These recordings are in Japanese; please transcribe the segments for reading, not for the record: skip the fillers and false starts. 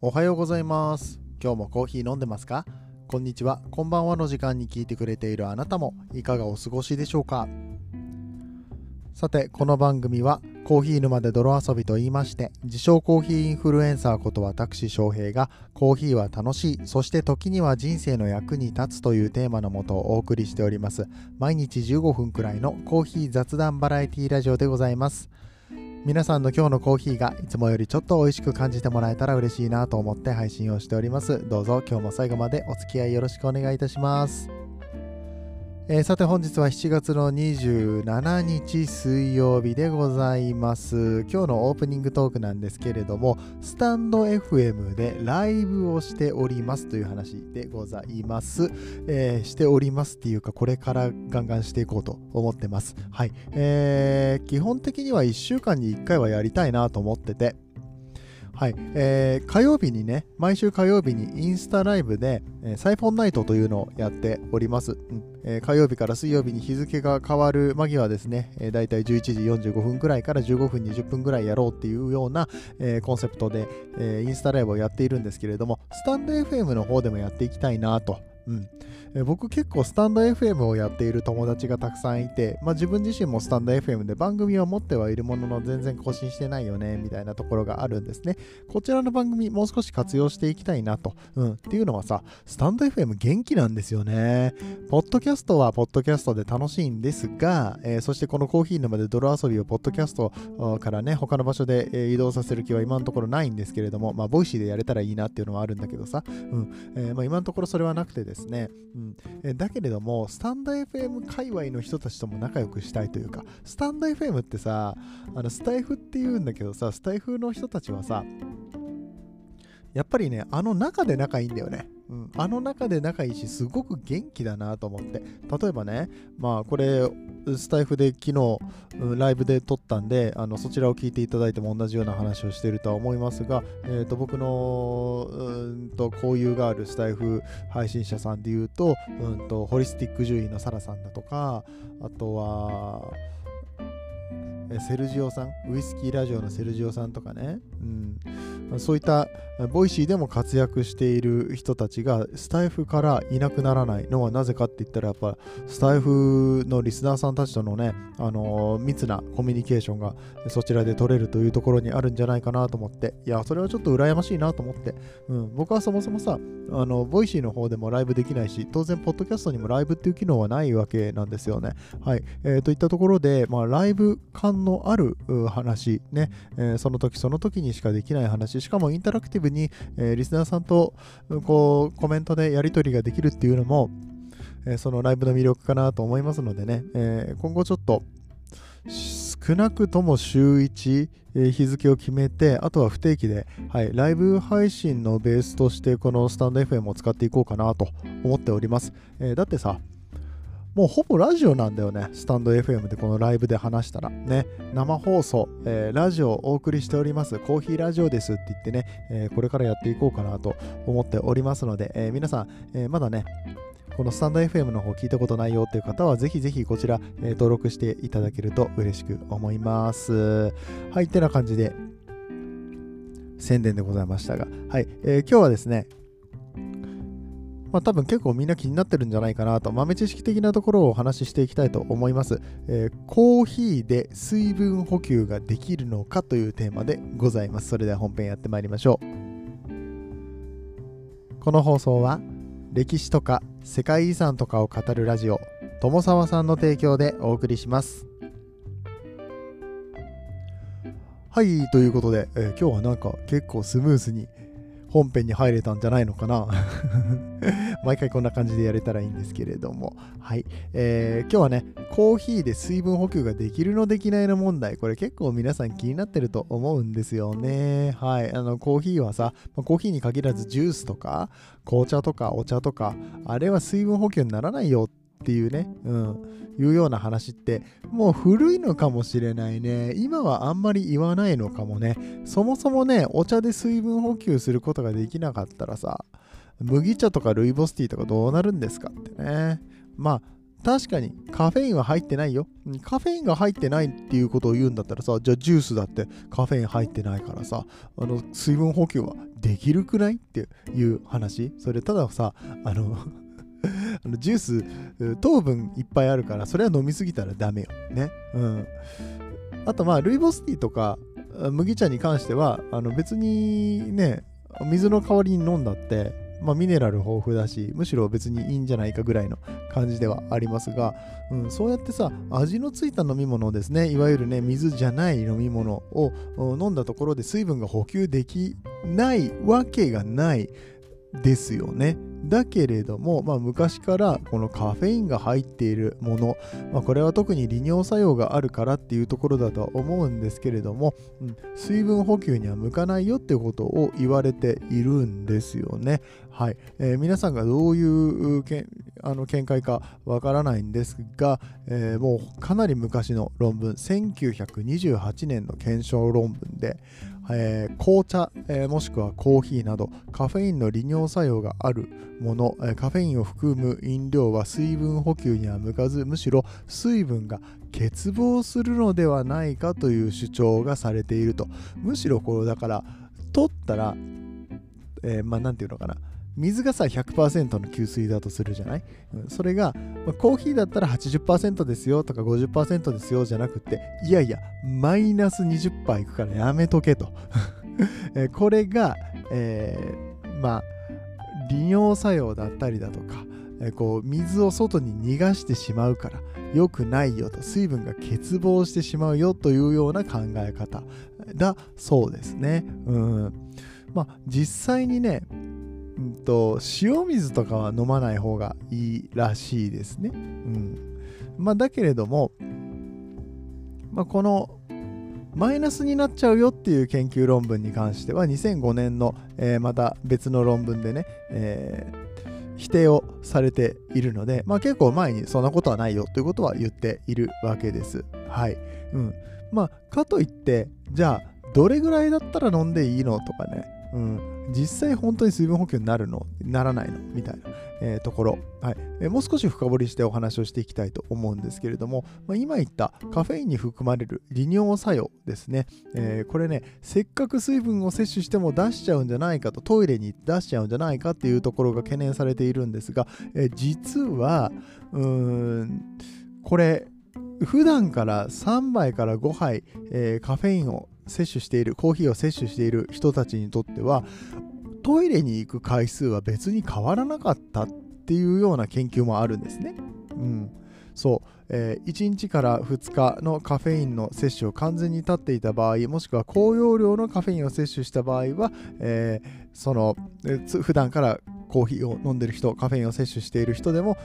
おはようございます。今日もコーヒー飲んでますか？こんにちは、こんばんはの時間に聞いてくれているあなたもいかがお過ごしでしょうか？さて、この番組はコーヒー沼で泥遊びと言いまして、自称コーヒーインフルエンサーこと私翔平がコーヒーは楽しい、そして時には人生の役に立つというテーマのもとお送りしております。毎日15分くらいのコーヒー雑談バラエティラジオでございます。皆さんの今日のコーヒーがいつもよりちょっと美味しく感じてもらえたら嬉しいなと思って配信をしております。どうぞ今日も最後までお付き合いよろしくお願いいたします。さて本日は7月の27日水曜日でございます。今日のオープニングトークなんですけれども、スタンド FM でライブをしておりますという話でございます。しておりますっていうか、これからガンガンしていこうと思ってます。はい、基本的には1週間に1回はやりたいなと思ってて、はい、火曜日にね、毎週火曜日にインスタライブで、サイフォンナイトというのをやっております。火曜日から水曜日に日付が変わる間際ですね、だいたい11時45分くらいから15分20分くらいやろうっていうような、コンセプトで、インスタライブをやっているんですけれども、スタンド FM の方でもやっていきたいなと。僕結構スタンド FM をやっている友達がたくさんいて、自分自身もスタンド FM で番組を持ってはいるものの全然更新してないよねみたいなところがあるんですね。こちらの番組もう少し活用していきたいなと、っていうのはさ、スタンド FM 元気なんですよね。ポッドキャストはポッドキャストで楽しいんですが、そしてこのコーヒー沼で泥遊びをポッドキャストからね、他の場所で、移動させる気は今のところないんですけれども、ボイシーでやれたらいいなっていうのはあるんだけどさ、今のところそれはなくてですね、だけれどもスタンド FM 界隈の人たちとも仲良くしたいというか、スタンド FM ってさ、スタイフっていうんだけどさ、スタイフの人たちはさ、やっぱりね、中で仲いいんだよね。中で仲いいし、すごく元気だなと思って、例えばね、これスタイフで昨日ライブで撮ったんで、そちらを聞いていただいても同じような話をしているとは思いますが、僕の交友があるスタイフ配信者さんで言うと、ホリスティック獣医のサラさんだとか、あとはセルジオさん、ウイスキーラジオのセルジオさんとかね、そういったボイシーでも活躍している人たちがスタイフからいなくならないのはなぜかって言ったら、やっぱスタイフのリスナーさんたちとのね、密なコミュニケーションがそちらで取れるというところにあるんじゃないかなと思って、いやそれはちょっと羨ましいなと思って、僕はそもそもさ、ボイシーの方でもライブできないし、当然ポッドキャストにもライブっていう機能はないわけなんですよね。はい、といったところで、ライブ感のある話ね、その時その時にしかできない話、しかもインタラクティブに、リスナーさんとこうコメントでやり取りができるっていうのも、そのライブの魅力かなと思いますのでね、今後ちょっと少なくとも週1、日付を決めて、あとは不定期で、ライブ配信のベースとしてこのスタンド FM を使っていこうかなと思っております。だってさ、もうほぼラジオなんだよね、スタンド FM でこのライブで話したらね。生放送、ラジオをお送りしております、コーヒーラジオですって言ってね、これからやっていこうかなと思っておりますので、皆さん、まだねこのスタンド FM の方聞いたことないよっていう方はぜひぜひこちら、登録していただけると嬉しく思います。はい、ってな感じで宣伝でございましたが、はい、今日はですね、多分結構みんな気になってるんじゃないかなと、豆知識的なところをお話ししていきたいと思います。コーヒーで水分補給ができるのかというテーマでございます。それでは本編やってまいりましょう。この放送は歴史とか世界遺産とかを語るラジオ友沢さんの提供でお送りします。はい、ということで、今日はなんか結構スムースに本編に入れたんじゃないのかな毎回こんな感じでやれたらいいんですけれども、はい、今日はね、コーヒーで水分補給ができるのできないの問題、これ結構皆さん気になってると思うんですよね。はい、コーヒーはさ、コーヒーに限らずジュースとか紅茶とかお茶とか、あれは水分補給にならないよっていうね、いうような話ってもう古いのかもしれないね。今はあんまり言わないのかもね。そもそもね、お茶で水分補給することができなかったらさ、麦茶とかルイボスティーとかどうなるんですかってね。確かにカフェインは入ってないよ。カフェインが入ってないっていうことを言うんだったらさ、じゃあジュースだってカフェイン入ってないからさ、水分補給はできるくないっていう話。それたださ、ジュース糖分いっぱいあるから、それは飲みすぎたらダメよね。うん。あとまあルイボスティーとか麦茶に関しては別にね、水の代わりに飲んだって、まあ、ミネラル豊富だし、むしろ別にいいんじゃないかぐらいの感じではありますが、うん、そうやってさ、味のついた飲み物をですね、いわゆるね、水じゃない飲み物を飲んだところで水分が補給できないわけがないですよね。だけれども、まあ、昔からこのカフェインが入っているもの、まあ、これは特に利尿作用があるからっていうところだとは思うんですけれども、うん、水分補給には向かないよっていうことを言われているんですよね。はい。皆さんがどういう見解かわからないんですが、もうかなり昔の論文、1928年の検証論文で、紅茶、もしくはコーヒーなどカフェインの利尿作用があるもの、カフェインを含む飲料は水分補給には向かず、むしろ水分が欠乏するのではないかという主張がされていると。むしろこれだから取ったら、まあなんていうのかな、水がさ 100% の給水だとするじゃない。それがコーヒーだったら 80% ですよとか 50% ですよじゃなくて、いやいやマイナス 20% いくからやめとけとこれが、まあ利尿作用だったりだとか、こう水を外に逃がしてしまうから良くないよと、水分が欠乏してしまうよというような考え方だそうですね。うん、まあ実際にね、塩水とかは飲まない方がいいらしいですね。うん、まあだけれども、まあ、このマイナスになっちゃうよっていう研究論文に関しては2005年の、また別の論文でね、否定をされているので、まあ、結構前にそんなことはないよということは言っているわけです。はい。うん。まあかといってじゃあどれぐらいだったら飲んでいいのとかね。うん。実際本当に水分補給になるのならないのみたいな、ところ、はい、もう少し深掘りしてお話をしていきたいと思うんですけれども、まあ、今言ったカフェインに含まれる利尿作用ですね、これね、せっかく水分を摂取しても出しちゃうんじゃないかと、トイレに出しちゃうんじゃないかっていうところが懸念されているんですが、実はこれ普段から3杯から5杯、カフェインを摂取している、コーヒーを摂取している人たちにとってはトイレに行く回数は別に変わらなかったっていうような研究もあるんですね。うん、そう、1日から2日のカフェインの摂取を完全に断っていた場合、もしくは高容量のカフェインを摂取した場合は、普段からコーヒーを飲んでる人、カフェインを摂取している人でも、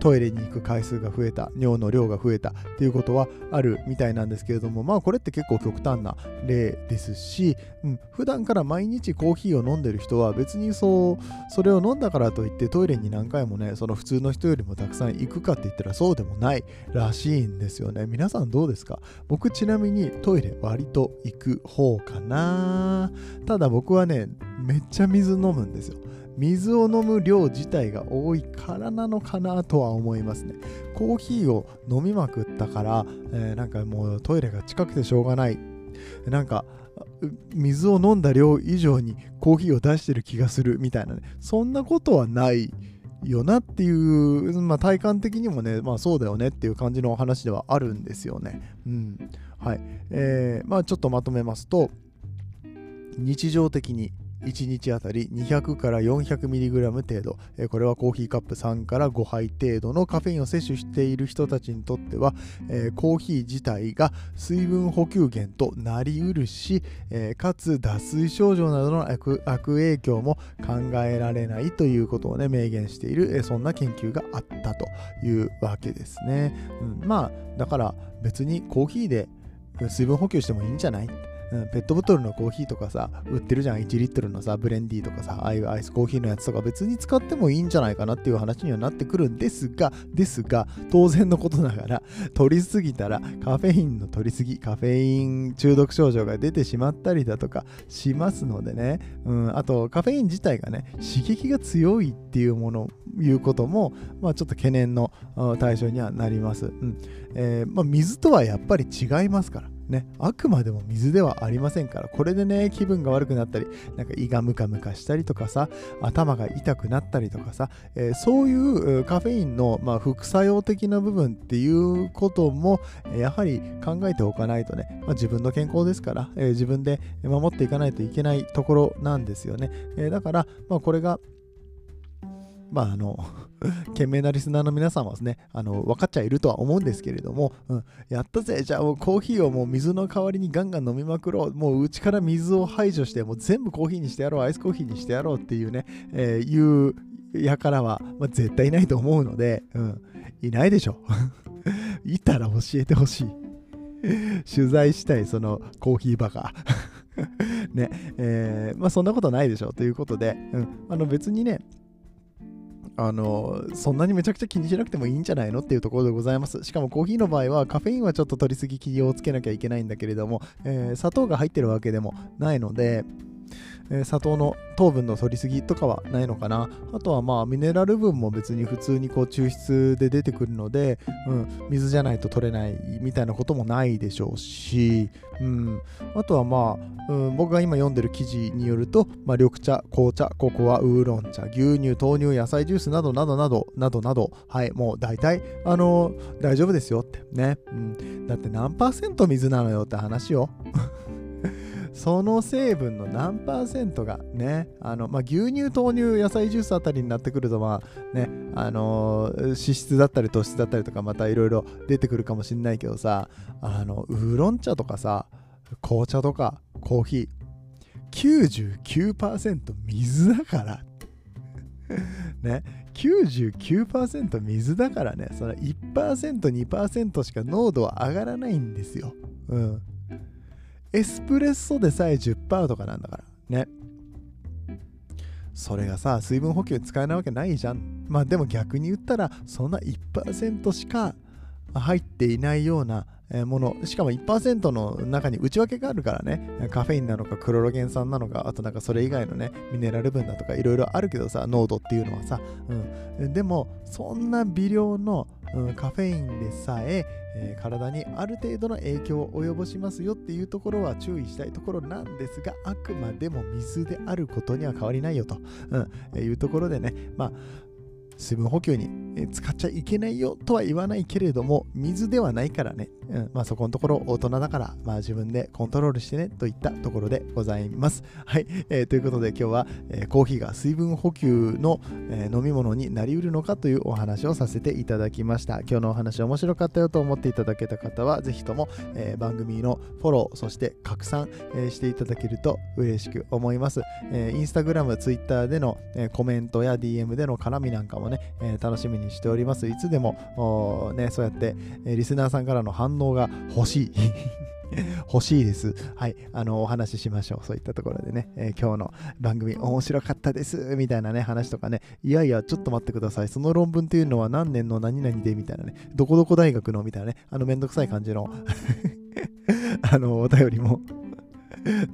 トイレに行く回数が増えた、尿の量が増えたっていうことはあるみたいなんですけれども、まあこれって結構極端な例ですし、うん、普段から毎日コーヒーを飲んでる人は別にそれを飲んだからといってトイレに何回もね、その普通の人よりもたくさん行くかって言ったらそうでもないらしいんですよね。皆さんどうですか？僕ちなみにトイレ割と行く方かな。ただ僕はね、めっちゃ水飲むんですよ。水を飲む量自体が多いからなのかなとは思いますね。コーヒーを飲みまくったから、なんかもうトイレが近くてしょうがない。なんか水を飲んだ量以上にコーヒーを出してる気がするみたいなね。そんなことはないよなっていう、まあ、体感的にもね、まあそうだよねっていう感じのお話ではあるんですよね。うん。はい。まあちょっとまとめますと、日常的に1日あたり200から 400mg 程度、これはコーヒーカップ3から5杯程度のカフェインを摂取している人たちにとっては、コーヒー自体が水分補給源となりうるし、かつ脱水症状などの 悪影響も考えられないということをね、明言している、そんな研究があったというわけですね。うん、まあだから別にコーヒーで水分補給してもいいんじゃない、ペットボトルのコーヒーとかさ、売ってるじゃん、1リットルのさ、ブレンディーとかさ、ああいうアイスコーヒーのやつとか別に使ってもいいんじゃないかなっていう話にはなってくるんですが、当然のことながら、取りすぎたらカフェインの取りすぎ、カフェイン中毒症状が出てしまったりだとかしますのでね、あとカフェイン自体がね、刺激が強いっていうことも、ちょっと懸念の対象にはなります。水とはやっぱり違いますからね、あくまでも水ではありませんから、これでね、気分が悪くなったり、なんか胃がムカムカしたりとかさ、頭が痛くなったりとかさ、そういうカフェインの、副作用的な部分っていうこともやはり考えておかないとね、自分の健康ですから、自分で守っていかないといけないところなんですよね。だから、これが賢明なリスナーの皆さんはですね、分かっちゃいるとは思うんですけれども、やったぜ、じゃあもうコーヒーをもう水の代わりにガンガン飲みまくろう、もううちから水を排除して、もう全部コーヒーにしてやろう、アイスコーヒーにしてやろうっていうね、いうやからは、絶対いないと思うので、いないでしょいたら教えてほしい取材したい、そのコーヒーバカね、そんなことないでしょということで、別にね、そんなにめちゃくちゃ気にしなくてもいいんじゃないのっていうところでございます。しかもコーヒーの場合はカフェインはちょっと取りすぎ気をつけなきゃいけないんだけれども、砂糖が入ってるわけでもないので、砂糖の糖分の取りすぎとかはないのかな。あとはミネラル分も別に普通にこう抽出で出てくるので、水じゃないと取れないみたいなこともないでしょうし、あとは僕が今読んでる記事によると、緑茶、紅茶、ココア、ウーロン茶、牛乳、豆乳、野菜ジュースなどなどなどなどなど、はい、もう大体大丈夫ですよってね、だって何%水なのよって話をその成分の何%がね、牛乳、豆乳、野菜ジュースあたりになってくると、脂質だったり糖質だったりとか、またいろいろ出てくるかもしれないけどさ、ウーロン茶とかさ、紅茶とかコーヒー 99% 水だからね、99% 水だからね、その 1%、2% しか濃度は上がらないんですよ。エスプレッソでさえ 10% とかなんだからね。それがさ、水分補給使えないわけないじゃん。でも逆に言ったら、そんな 1% しか入っていないようなもの、しかも 1% の中に内訳があるからね、カフェインなのかクロロゲン酸なのか、あとなんかそれ以外のね、ミネラル分だとかいろいろあるけどさ、濃度っていうのはさ、でもそんな微量のカフェインでさえ、体にある程度の影響を及ぼしますよっていうところは注意したいところなんですが、あくまでも水であることには変わりないよと、いうところでね、水分補給に使っちゃいけないよとは言わないけれども、水ではないからね、そこのところ大人だから、自分でコントロールしてねといったところでございます。はい、ということで今日は、コーヒーが水分補給の、飲み物になりうるのかというお話をさせていただきました。今日のお話面白かったよと思っていただけた方は、ぜひとも、番組のフォロー、そして拡散、していただけると嬉しく思います。インスタグラム、ツイッターでの、コメントや DM での絡みなんかも楽しみにしております。いつでも、そうやって、リスナーさんからの反応が欲しい欲しいです。はい、お話ししましょう。そういったところでね、今日の番組面白かったですみたいなね、話とかね、いやいやちょっと待ってください、その論文というのは何年の何々でみたいなね、どこどこ大学のみたいなね、めんどくさい感じのお便りも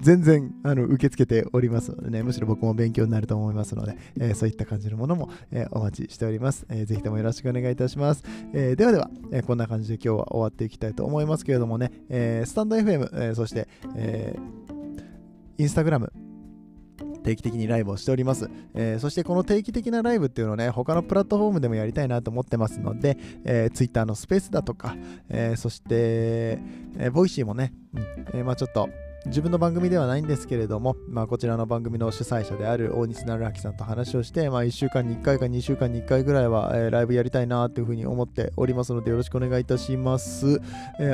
全然受け付けておりますのでね、むしろ僕も勉強になると思いますので、そういった感じのものも、お待ちしております。ぜひともよろしくお願いいたします。ではでは、こんな感じで今日は終わっていきたいと思いますけれどもね、スタンド FM、そして、インスタグラム、定期的にライブをしております。そしてこの定期的なライブっていうのをね、他のプラットフォームでもやりたいなと思ってますので、Twitter のスペースだとか、そして、ボイシーもね、ちょっと自分の番組ではないんですけれども、こちらの番組の主催者である大西成明さんと話をして、1週間に1回か2週間に1回ぐらいは、ライブやりたいなというふうに思っておりますので、よろしくお願いいたします。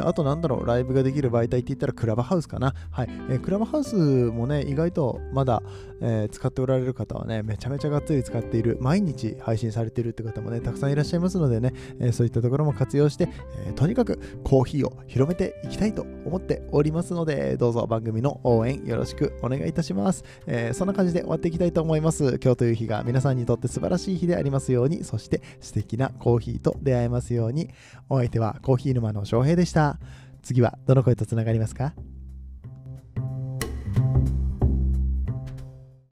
あとライブができる媒体って言ったらクラブハウスかな。はい、クラブハウスもね、意外とまだ、使っておられる方はね、めちゃめちゃがっつり使っている、毎日配信されているって方もね、たくさんいらっしゃいますのでね、そういったところも活用して、とにかくコーヒーを広めていきたいと思っておりますので、どうぞ番組の応援よろしくお願いいたします。そんな感じで終わっていきたいと思います。今日という日が皆さんにとって素晴らしい日でありますように、そして素敵なコーヒーと出会えますように。お相手はコーヒー沼の翔平でした。次はどの声とつながりますか？